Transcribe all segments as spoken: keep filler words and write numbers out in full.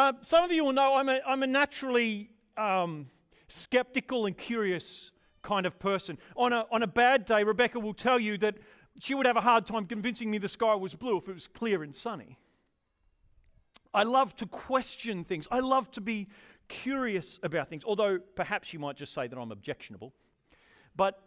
Uh, some of you will know I'm a, I'm a naturally um, skeptical and curious kind of person. On a, on a bad day, Rebecca will tell you that she would have a hard time convincing me the sky was blue if it was clear and sunny. I love to question things. I love to be curious about things, although perhaps you might just say that I'm objectionable. But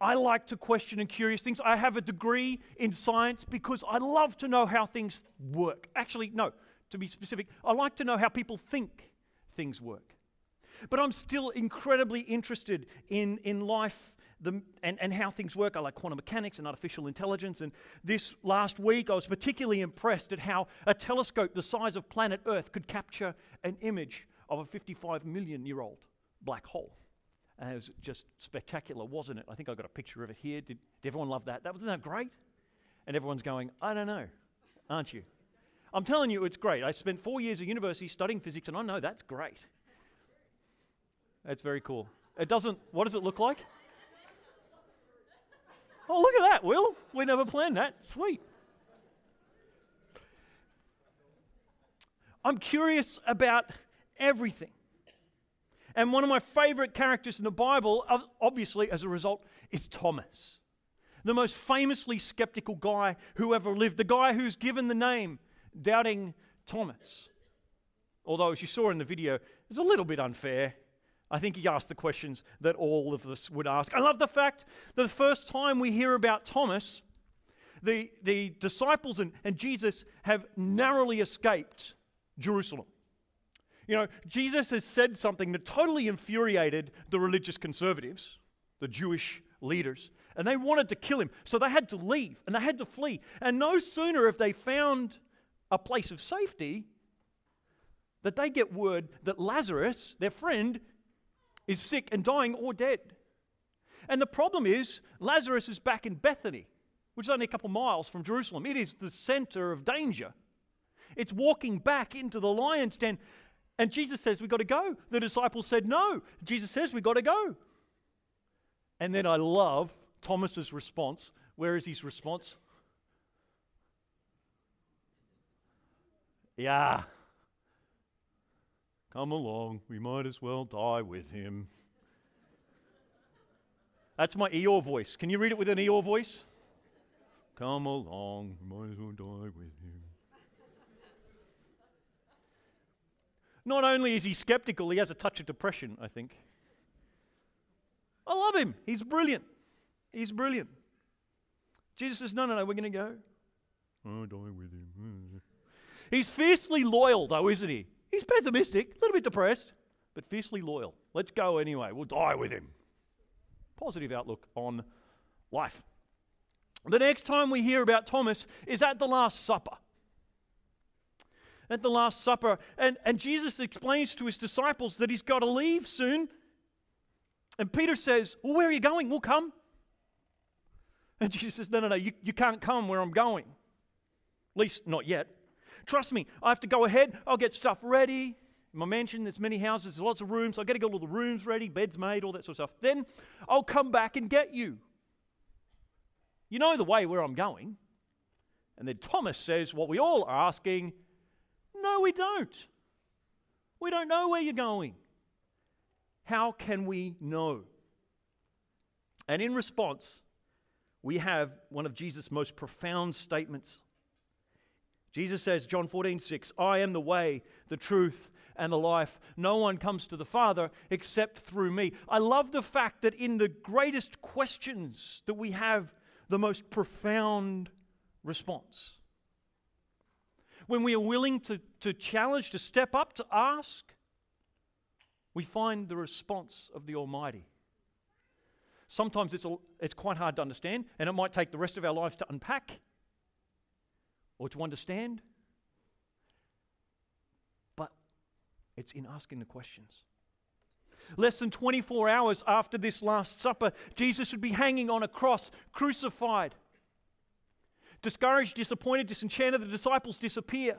I like to question and curious things. I have a degree in science because I love to know how things work. Actually, no, to be specific, I like to know how people think things work. But I'm still incredibly interested in, in life the, and, and how things work. I like quantum mechanics and artificial intelligence. And this last week, I was particularly impressed at how a telescope the size of planet Earth could capture an image of a fifty-five million year old black hole. And it was just spectacular, wasn't it? I think I got a picture of it here. Did, did everyone love that? That wasn't that great? And everyone's going, I don't know, aren't you? I'm telling you, it's great. I spent four years at university studying physics, and I know that's great. That's very cool. It doesn't, what does it look like? Oh, look at that, Will. We never planned that. Sweet. I'm curious about everything. And one of my favorite characters in the Bible, obviously, as a result, is Thomas. The most famously skeptical guy who ever lived. The guy who's given the name Doubting Thomas. Although, as you saw in the video, it's a little bit unfair. I think he asked the questions that all of us would ask. I love the fact that the first time we hear about Thomas, the, the disciples and, and Jesus have narrowly escaped Jerusalem. You know, Jesus has said something that totally infuriated the religious conservatives, the Jewish leaders, and they wanted to kill him. So they had to leave and they had to flee. And no sooner have they found a place of safety that they get word that Lazarus, their friend, is sick and dying or dead. And the problem is, Lazarus is back in Bethany, which is only a couple miles from Jerusalem. It is the center of danger. It's walking back into the lion's den. And Jesus says, we've got to go. The disciples said, no. Jesus says, we've got to go. And then I love Thomas's response. Where is his response? Yeah. Come along, we might as well die with him. That's my Eeyore voice. Can you read it with an Eeyore voice? Come along, we might as well die with him. Not only is he skeptical, he has a touch of depression, I think. I love him. He's brilliant. He's brilliant. Jesus says, no, no, no, we're going to go. I'll die with him. He's fiercely loyal, though, isn't he? He's pessimistic, a little bit depressed, but fiercely loyal. Let's go anyway. We'll die with him. Positive outlook on life. The next time we hear about Thomas is at the Last Supper. At the Last Supper. And, and Jesus explains to his disciples that he's got to leave soon. And Peter says, well, where are you going? We'll come. And Jesus says, no, no, no, you, you can't come where I'm going. At least not yet. Trust me, I have to go ahead. I'll get stuff ready. In my mansion, there's many houses, there's lots of rooms. I've got to get all the rooms ready, beds made, all that sort of stuff. Then I'll come back and get you. You know the way where I'm going. And then Thomas says, what we all are asking, no, we don't. We don't know where you're going. How can we know? And in response, we have one of Jesus' most profound statements. Jesus says, John fourteen six, I am the way, the truth, and the life. No one comes to the Father except through me. I love the fact that in the greatest questions that we have the most profound response. When we are willing to, to challenge, to step up, to ask, we find the response of the Almighty. Sometimes it's, a, it's quite hard to understand, and it might take the rest of our lives to unpack or to understand, but it's in asking the questions. Less than twenty-four hours after this Last Supper, Jesus would be hanging on a cross, crucified. Discouraged, disappointed, disenchanted, the disciples disappear,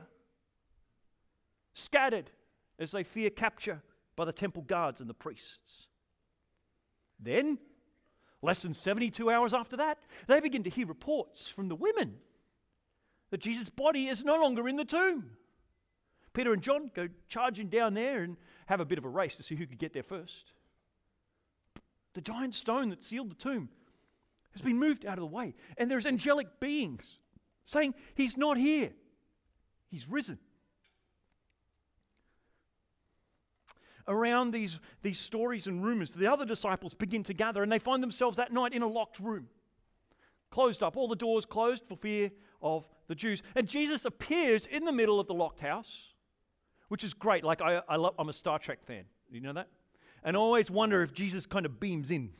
scattered as they fear capture by the temple guards and the priests. Then, less than seventy-two hours after that, they begin to hear reports from the women that Jesus' body is no longer in the tomb. Peter and John go charging down there and have a bit of a race to see who could get there first. The giant stone that sealed the tomb has been moved out of the way. And there's angelic beings saying, he's not here. He's risen. Around these, these stories and rumors, the other disciples begin to gather, and they find themselves that night in a locked room. Closed up, all the doors closed for fear of the Jews. And Jesus appears in the middle of the locked house, which is great. Like, I, I love, I'm a Star Trek fan. Do you know that? And I always wonder if Jesus kind of beams in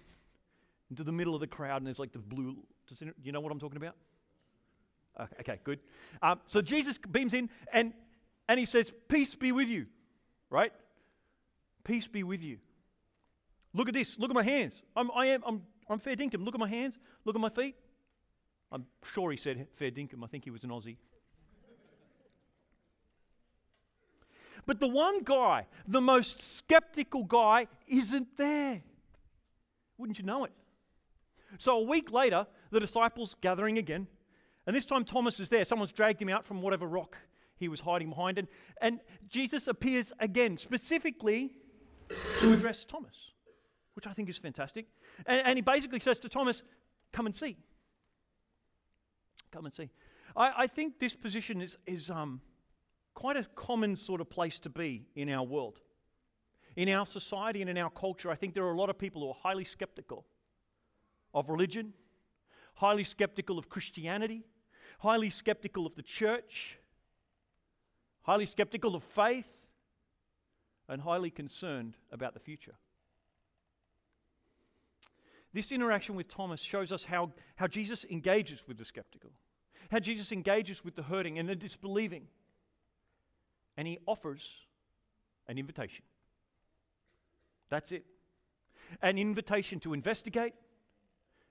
into the middle of the crowd, and there's like the blue, do you know what I'm talking about? Okay, okay good. Um, so Jesus beams in, and, and he says, peace be with you, right? Peace be with you. Look at this. Look at my hands. I'm, I am, I'm, I'm fair dinkum. Look at my hands. Look at my feet. I'm sure he said fair dinkum. I think he was an Aussie. But the one guy, the most skeptical guy, isn't there. Wouldn't you know it? So a week later, the disciples gathering again. And this time Thomas is there. Someone's dragged him out from whatever rock he was hiding behind. And, and Jesus appears again, specifically to address Thomas, which I think is fantastic. And, and he basically says to Thomas, come and see. Come and see. I, I think this position is, is um, quite a common sort of place to be in our world. In our society and in our culture, I think there are a lot of people who are highly skeptical of religion, highly skeptical of Christianity, highly skeptical of the church, highly skeptical of faith, and highly concerned about the future. This interaction with Thomas shows us how, how Jesus engages with the skeptical, how Jesus engages with the hurting and the disbelieving, and he offers an invitation. That's it. An invitation to investigate,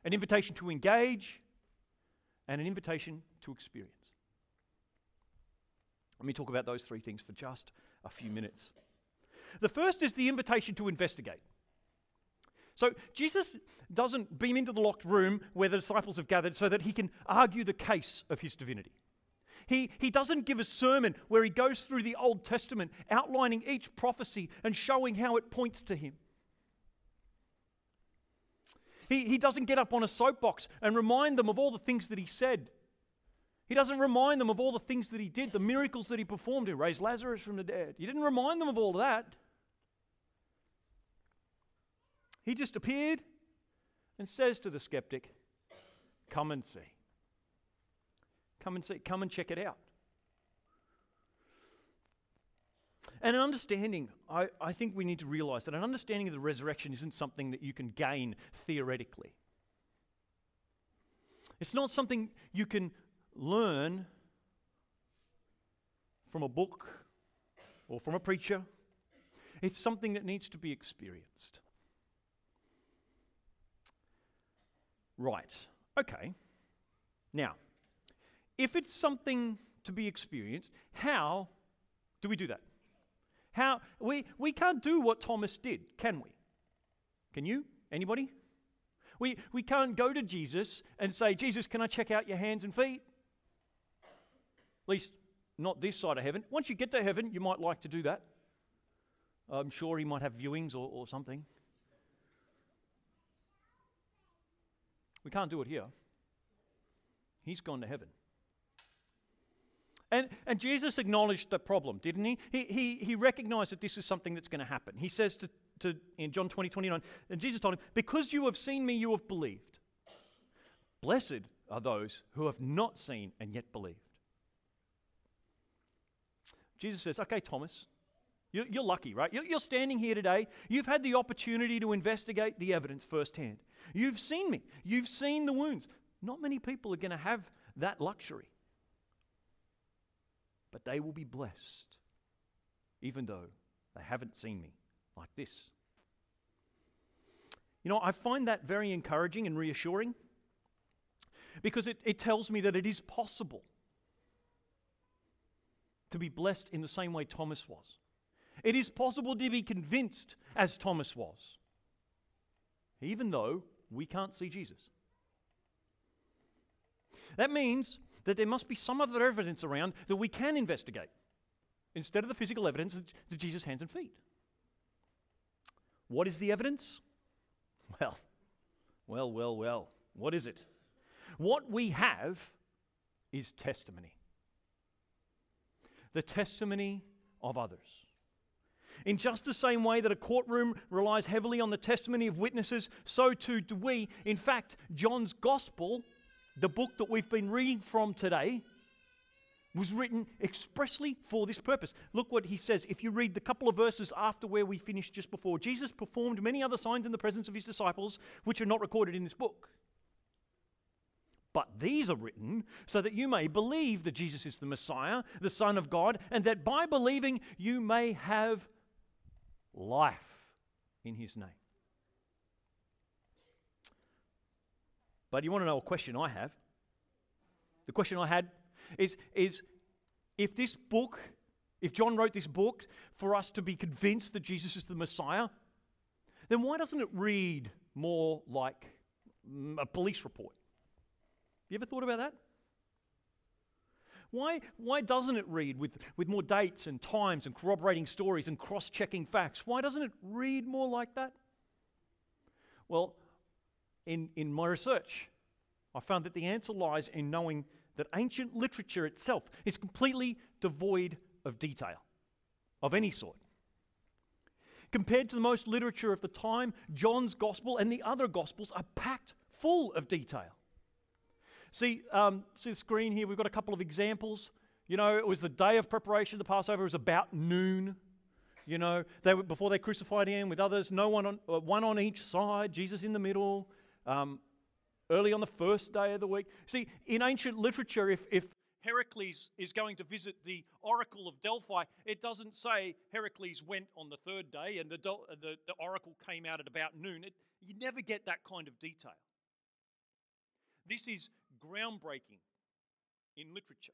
an invitation to engage, and an invitation to experience. Let me talk about those three things for just a few minutes. The first is the invitation to investigate. So Jesus doesn't beam into the locked room where the disciples have gathered so that he can argue the case of his divinity. He, he doesn't give a sermon where he goes through the Old Testament, outlining each prophecy and showing how it points to him. He, he doesn't get up on a soapbox and remind them of all the things that he said. He doesn't remind them of all the things that he did, the miracles that he performed. He raised Lazarus from the dead. He didn't remind them of all that. He just appeared and says to the skeptic, come and see. Come and see. Come and check it out. And an understanding, I, I think we need to realize that an understanding of the resurrection isn't something that you can gain theoretically. It's not something you can learn from a book or from a preacher. It's something that needs to be experienced. Right, okay. Now, if it's something to be experienced, how do we do that? How we, we can't do what Thomas did, can we? Can you? Anybody? We, we can't go to Jesus and say, Jesus, can I check out your hands and feet? At least not this side of heaven. Once you get to heaven, you might like to do that. I'm sure he might have viewings or, or something. We can't do it here. He's gone to heaven. And, and Jesus acknowledged the problem, didn't he? He, he, he recognized that this is something that's going to happen. He says to, to, in John twenty, twenty-nine, and Jesus told him, because you have seen me, you have believed. Blessed are those who have not seen and yet believed. Jesus says, okay, Thomas, you're, you're lucky, right? You're, you're standing here today. You've had the opportunity to investigate the evidence firsthand. You've seen me. You've seen the wounds. Not many people are going to have that luxury. But they will be blessed, even though they haven't seen me like this. You know, I find that very encouraging and reassuring because it, it tells me that it is possible to be blessed in the same way Thomas was. It is possible to be convinced as Thomas was, even though we can't see Jesus. That means that there must be some other evidence around that we can investigate, Instead of the physical evidence, it's Jesus' hands and feet. What is the evidence? Well, well, well, well. What is it? What we have is testimony. The testimony of others. In just the same way that a courtroom relies heavily on the testimony of witnesses, so too do we. In fact, John's Gospel, the book that we've been reading from today, was written expressly for this purpose. Look what he says. If you read the couple of verses after where we finished just before, Jesus performed many other signs in the presence of his disciples, which are not recorded in this book. But these are written so that you may believe that Jesus is the Messiah, the Son of God, and that by believing you may have life in his name. But you want to know a question I have? The question I had is, is if this book, if John wrote this book for us to be convinced that Jesus is the Messiah, then why doesn't it read more like a police report? You ever thought about that? Why, why doesn't it read with, with more dates and times and corroborating stories and cross-checking facts? Why doesn't it read more like that? Well, in, in my research, I found that the answer lies in knowing that ancient literature itself is completely devoid of detail, of any sort. Compared to most literature of the time, John's Gospel and the other Gospels are packed full of detail. See, um, see the screen here, we've got a couple of examples. You know, it was the day of preparation, the Passover was about noon. You know, they were, before they crucified him with others, no one on, one on each side, Jesus in the middle, um, early on the first day of the week. See, in ancient literature, if, if Heracles is going to visit the oracle of Delphi, it doesn't say Heracles went on the third day and the, Del- the, the oracle came out at about noon. It, you never get that kind of detail. This is groundbreaking in literature.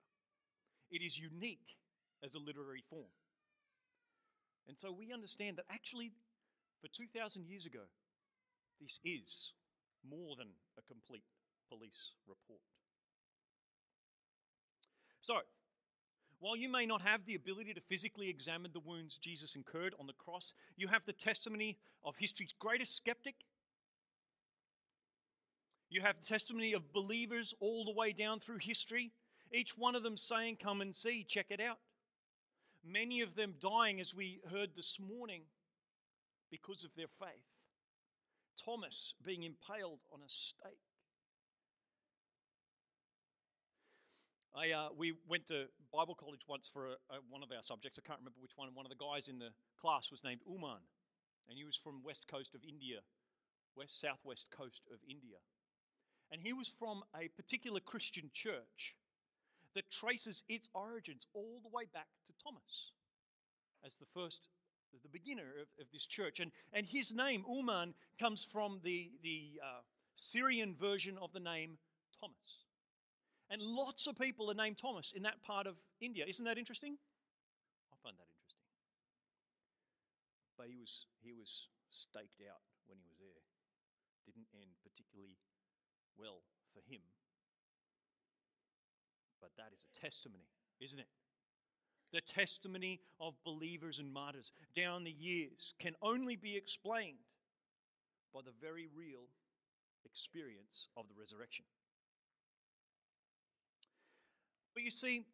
It is unique as a literary form. And so we understand that actually, for two thousand years ago, this is more than a complete police report. So, while you may not have the ability to physically examine the wounds Jesus incurred on the cross, you have the testimony of history's greatest skeptic. You have the testimony of believers all the way down through history, each one of them saying, come and see, check it out. Many of them dying, as we heard this morning, because of their faith. Thomas being impaled on a stake. I, uh, we went to Bible college once for a, a, one of our subjects. I can't remember which one. One of the guys in the class was named Uman, and he was from west coast of India, west southwest coast of India. And he was from a particular Christian church that traces its origins all the way back to Thomas as the first, the beginner of, of this church. And, and his name, Uman, comes from the, the uh, Syrian version of the name Thomas. And lots of people are named Thomas in that part of India. Isn't that interesting? I find that interesting. But he was, he was staked out when he was there. Didn't end particularly well for him. But that is a testimony, isn't it? The testimony of believers and martyrs down the years can only be explained by the very real experience of the resurrection. But you see,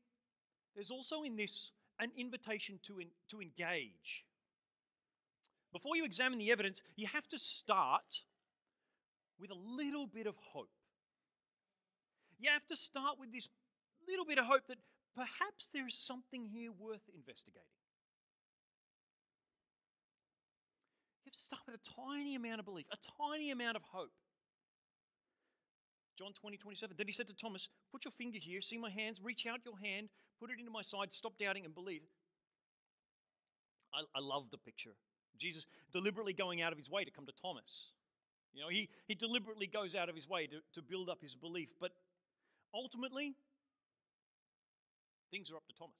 there's also in this an invitation to, in, to engage. Before you examine the evidence, you have to start with a little bit of hope. You have to start with this little bit of hope that perhaps there is something here worth investigating. You have to start with a tiny amount of belief, a tiny amount of hope. John twenty, twenty-seven, then he said to Thomas, put your finger here, see my hands, reach out your hand, put it into my side, stop doubting and believe. I, I love the picture. Jesus deliberately going out of his way to come to Thomas. You know, he, he deliberately goes out of his way to, to build up his belief. But ultimately, things are up to Thomas.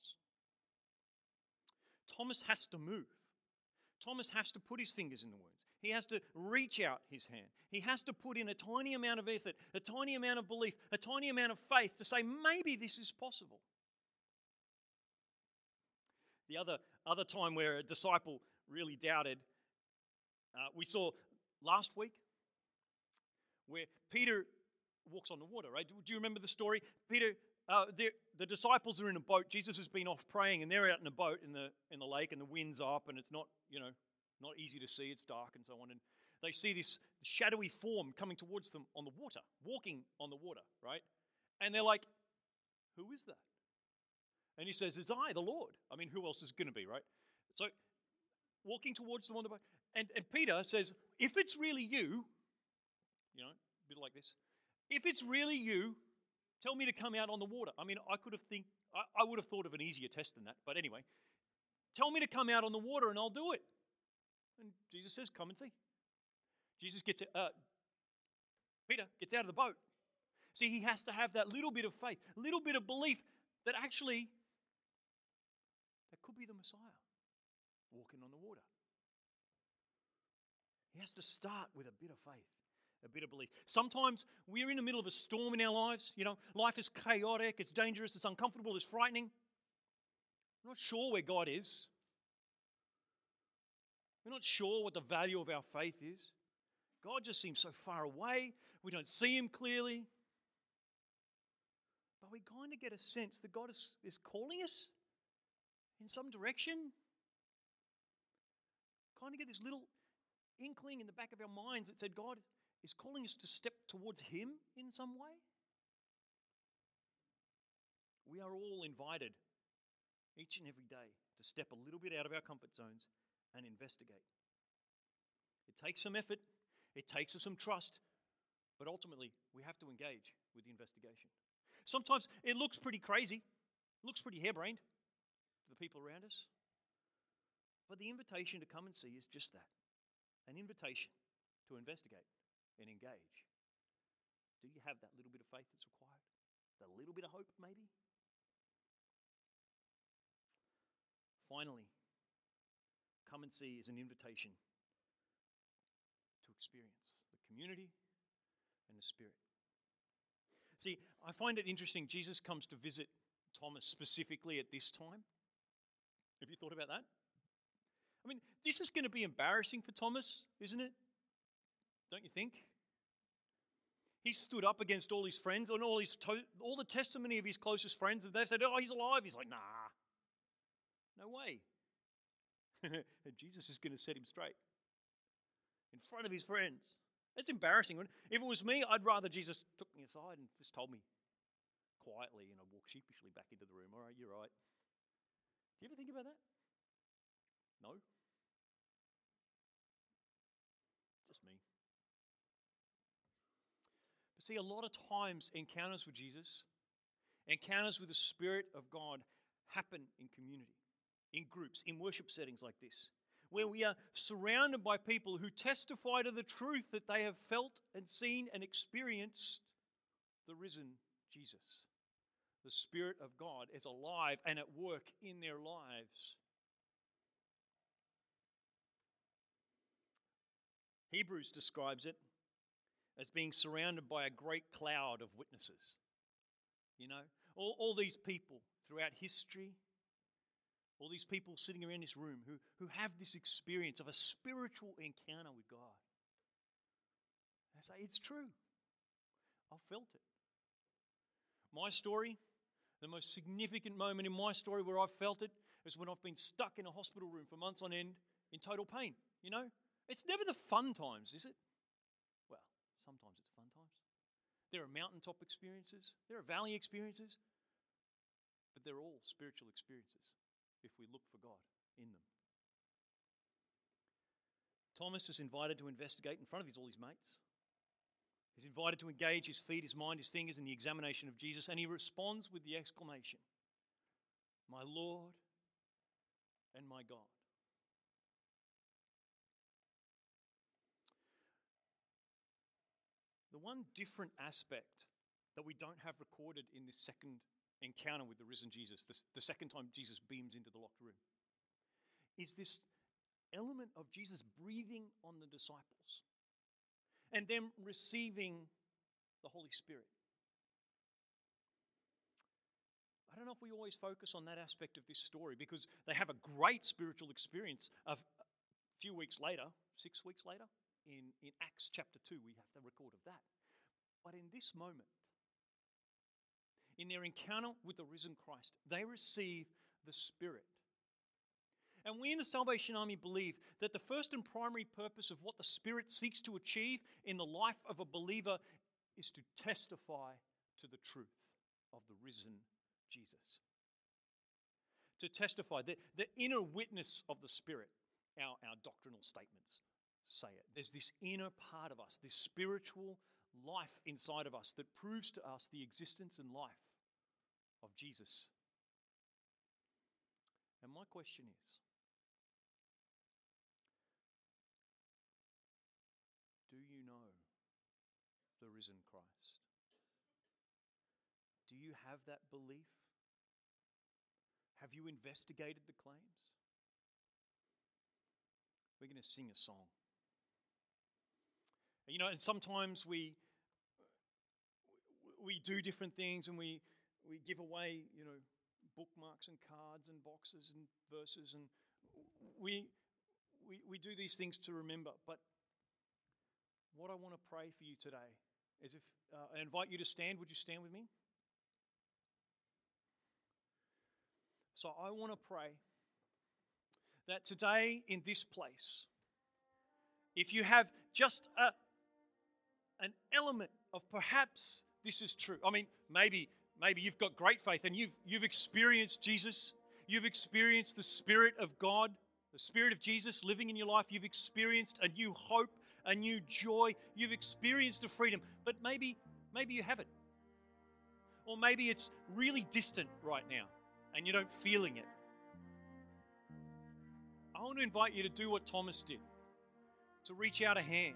Thomas has to move. Thomas has to put his fingers in the wounds. He has to reach out his hand. He has to put in a tiny amount of effort, a tiny amount of belief, a tiny amount of faith to say, maybe this is possible. The other, other time where a disciple really doubted, uh, we saw last week where Peter walks on the water, right? Do, do you remember the story? Peter, uh, the disciples are in a boat. Jesus has been off praying, and they're out in a boat in the in the lake, and the wind's up, and it's not, you know, not easy to see. It's dark and so on. And they see this shadowy form coming towards them on the water, walking on the water, right? And they're like, who is that? And he says, it's I, the Lord. I mean, who else is it going to be, right? So, walking towards them on the boat. And, and Peter says, if it's really you, you know, a bit like this, if it's really you, tell me to come out on the water. I mean, I could have think, I, I would have thought of an easier test than that. But anyway, tell me to come out on the water and I'll do it. And Jesus says, come and see. Jesus gets, uh, Peter gets out of the boat. See, he has to have that little bit of faith, little bit of belief that actually that could be the Messiah walking on the water. He has to start with a bit of faith. A bit of belief. Sometimes we're in the middle of a storm in our lives. You know, life is chaotic, it's dangerous, it's uncomfortable, it's frightening. We're not sure where God is. We're not sure what the value of our faith is. God just seems so far away. We don't see him clearly. But we kind of get a sense that God is, is calling us in some direction. Kind of get this little inkling in the back of our minds that said, God is calling us to step towards him in some way. We are all invited each and every day to step a little bit out of our comfort zones and investigate. It takes some effort, it takes some trust, but ultimately we have to engage with the investigation. Sometimes it looks pretty crazy, looks pretty harebrained to the people around us, but the invitation to come and see is just that, an invitation to investigate and engage. Do you have that little bit of faith that's required? That little bit of hope, maybe? Finally, come and see is an invitation to experience the community and the Spirit. See, I find it interesting. Jesus comes to visit Thomas specifically at this time. Have you thought about that? I mean, this is going to be embarrassing for Thomas, isn't it? Don't you think? He stood up against all his friends and all his to- all the testimony of his closest friends, and they said, oh, he's alive. He's like, nah, no way. And Jesus is going to set him straight in front of his friends. It's embarrassing. If it was me, I'd rather Jesus took me aside and just told me quietly, and I walked sheepishly back into the room. All right, you're right. Do you ever think about that? No. See, a lot of times encounters with Jesus, encounters with the Spirit of God happen in community, in groups, in worship settings like this, where we are surrounded by people who testify to the truth that they have felt and seen and experienced the risen Jesus. The Spirit of God is alive and at work in their lives. Hebrews describes it as being surrounded by a great cloud of witnesses. You know, all, all these people throughout history, all these people sitting around this room who, who have this experience of a spiritual encounter with God. I say, it's true. I felt it. My story, the most significant moment in my story where I felt it is when I've been stuck in a hospital room for months on end in total pain. You know, it's never the fun times, is it? Sometimes it's fun times. There are mountaintop experiences. There are valley experiences. But they're all spiritual experiences if we look for God in them. Thomas is invited to investigate in front of his, all his mates. He's invited to engage his feet, his mind, his fingers in the examination of Jesus. And he responds with the exclamation, my Lord and my God. The one different aspect that we don't have recorded in this second encounter with the risen Jesus, this, the second time Jesus beams into the locked room, is this element of Jesus breathing on the disciples and them receiving the Holy Spirit. I don't know if we always focus on that aspect of this story, because they have a great spiritual experience of a few weeks later, six weeks later, in, in Acts chapter two, we have the record of that. But in this moment, in their encounter with the risen Christ, they receive the Spirit. And we in the Salvation Army believe that the first and primary purpose of what the Spirit seeks to achieve in the life of a believer is to testify to the truth of the risen Jesus. To testify, the, the inner witness of the Spirit, our, our doctrinal statements say it. There's this inner part of us, this spiritual life inside of us that proves to us the existence and life of Jesus. And my question is, do you know the risen Christ? Do you have that belief? Have you investigated the claims? We're going to sing a song. You know, and sometimes we we do different things, and we, we give away, you know, bookmarks and cards and boxes and verses, and we, we we do these things to remember. But what I want to pray for you today is, if uh, I invite you to stand, would you stand with me? So I want to pray that today in this place, if you have just a an element of perhaps this is true. I mean, maybe. Maybe you've got great faith and you've you've experienced Jesus. You've experienced the Spirit of God, the Spirit of Jesus living in your life. You've experienced a new hope, a new joy. You've experienced a freedom. But maybe, maybe you haven't. Or maybe it's really distant right now and you don't feeling it. I want to invite you to do what Thomas did, to reach out a hand.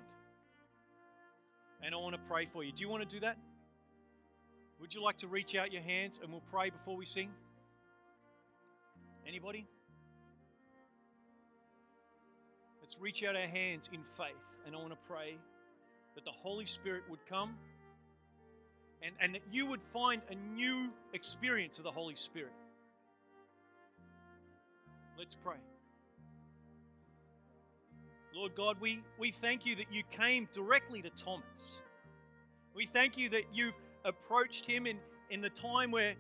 And I want to pray for you. Do you want to do that? Would you like to reach out your hands and we'll pray before we sing? Anybody? Let's reach out our hands in faith, and I want to pray that the Holy Spirit would come and, and that you would find a new experience of the Holy Spirit. Let's pray. Lord God, we, we thank you that you came directly to Thomas. We thank you that you've approached him in, in the time where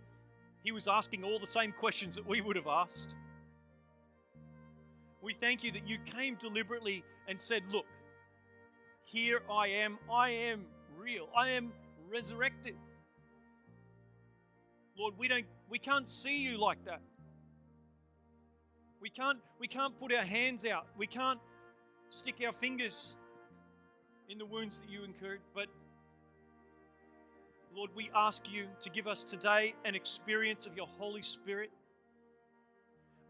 he was asking all the same questions that we would have asked. We thank you that you came deliberately and said, look, here I am. I am real. I am resurrected. Lord, we don't we can't see you like that. We can't we can't put our hands out. We can't stick our fingers in the wounds that you incurred, but Lord, we ask you to give us today an experience of your Holy Spirit.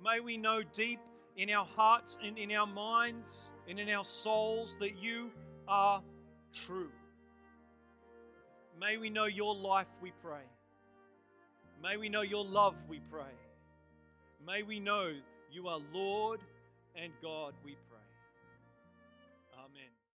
May we know deep in our hearts and in our minds and in our souls that you are true. May we know your life, we pray. May we know your love, we pray. May we know you are Lord and God, we